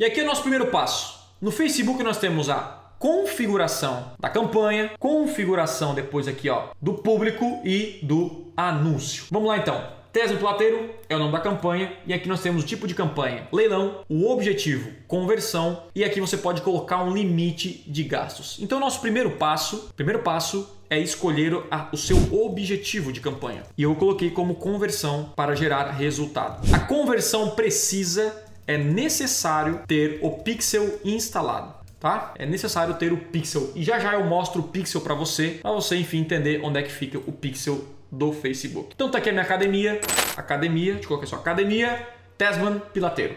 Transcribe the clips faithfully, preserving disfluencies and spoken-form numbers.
E aqui é o nosso primeiro passo. No Facebook nós temos a configuração da campanha, configuração depois aqui ó, do público e do anúncio. Vamos lá então. Tesman Pilateiro é o nome da campanha e aqui nós temos o tipo de campanha, leilão, o objetivo, conversão e aqui você pode colocar um limite de gastos. Então nosso primeiro passo, primeiro passo é escolher a, o seu objetivo de campanha e eu coloquei como conversão para gerar resultado. A conversão precisa, é necessário ter o pixel instalado. Tá? É necessário ter o pixel e já já eu mostro o pixel para você, para você enfim entender onde é que fica o pixel do Facebook. Então tá aqui a minha academia, academia, deixa eu colocar só academia, Tesman Pilateiro.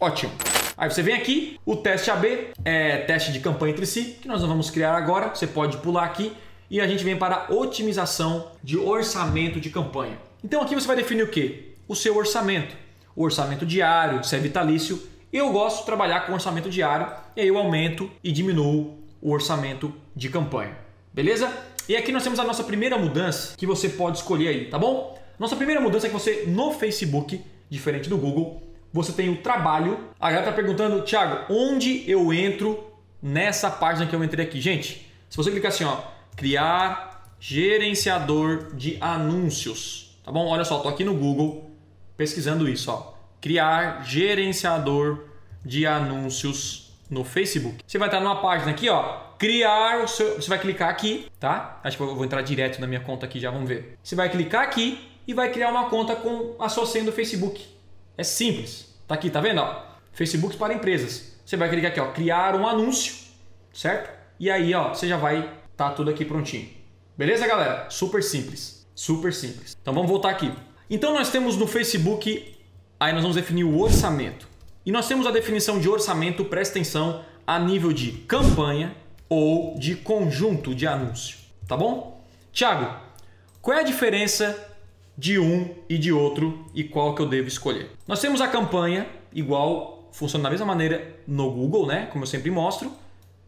Ótimo. Aí você vem aqui, o teste A B é teste de campanha entre si, que nós não vamos criar agora, você pode pular aqui e a gente vem para otimização de orçamento de campanha. Então aqui você vai definir o que? O seu orçamento, o orçamento diário, se é vitalício. Eu gosto de trabalhar com orçamento diário e aí eu aumento e diminuo o orçamento de campanha, beleza? E aqui nós temos a nossa primeira mudança que você pode escolher aí, tá bom? Nossa primeira mudança é que você, no Facebook, diferente do Google, você tem o trabalho. A galera tá perguntando, Thiago, onde eu entro nessa página que eu entrei aqui? Gente, se você clicar assim, ó, criar gerenciador de anúncios, tá bom? Olha só, tô aqui no Google pesquisando isso, ó. Criar gerenciador de anúncios no Facebook. Você vai estar numa página aqui, ó. Criar o seu... Você vai clicar aqui, tá? Acho que eu vou entrar direto na minha conta aqui já, vamos ver. Você vai clicar aqui e vai criar uma conta com a sua senha do Facebook. É simples. Tá aqui, tá vendo? Ó? Facebook para empresas. Você vai clicar aqui, ó. Criar um anúncio, certo? E aí, ó, você já vai tá tudo aqui prontinho. Beleza, galera? Super simples. Super simples. Então, vamos voltar aqui. Então, nós temos no Facebook... Aí nós vamos definir o orçamento. E nós temos a definição de orçamento, presta atenção, a nível de campanha ou de conjunto de anúncio, tá bom? Thiago, qual é a diferença de um e de outro e qual que eu devo escolher? Nós temos a campanha igual, funciona da mesma maneira no Google, né? Como eu sempre mostro,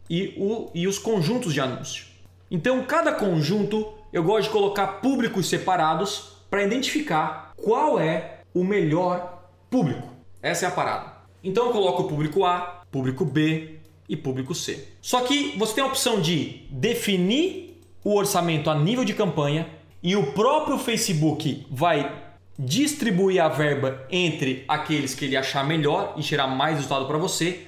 e, o, e os conjuntos de anúncio. Então, cada conjunto eu gosto de colocar públicos separados para identificar qual é o melhor público. Essa é a parada. Então eu coloco o público A, público B e público C. Só que você tem a opção de definir o orçamento a nível de campanha e o próprio Facebook vai distribuir a verba entre aqueles que ele achar melhor e gerar mais resultado para você,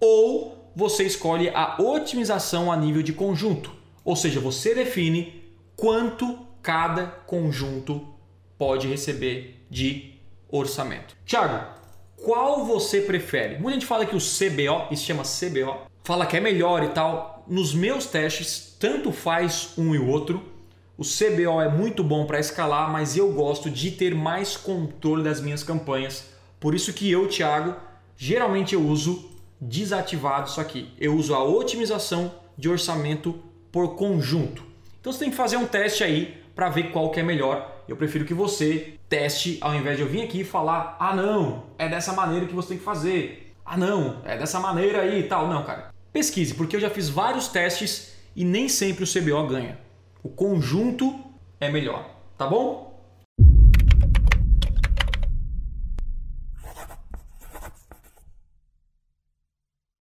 ou você escolhe a otimização a nível de conjunto. Ou seja, você define quanto cada conjunto pode receber de orçamento. Thiago, qual você prefere? Muita gente fala que o C B O, isso chama C B O, fala que é melhor e tal. Nos meus testes, tanto faz um e o outro. O C B O é muito bom para escalar, mas eu gosto de ter mais controle das minhas campanhas. Por isso que eu, Thiago, geralmente eu uso desativado isso aqui. Eu uso a otimização de orçamento por conjunto. Então você tem que fazer um teste aí para ver qual que é melhor. Eu prefiro que você teste ao invés de eu vir aqui e falar: ah não, é dessa maneira que você tem que fazer. Ah não, é dessa maneira aí e tal. Não, cara. Pesquise, porque eu já fiz vários testes e nem sempre o C B O ganha. O conjunto é melhor, tá bom?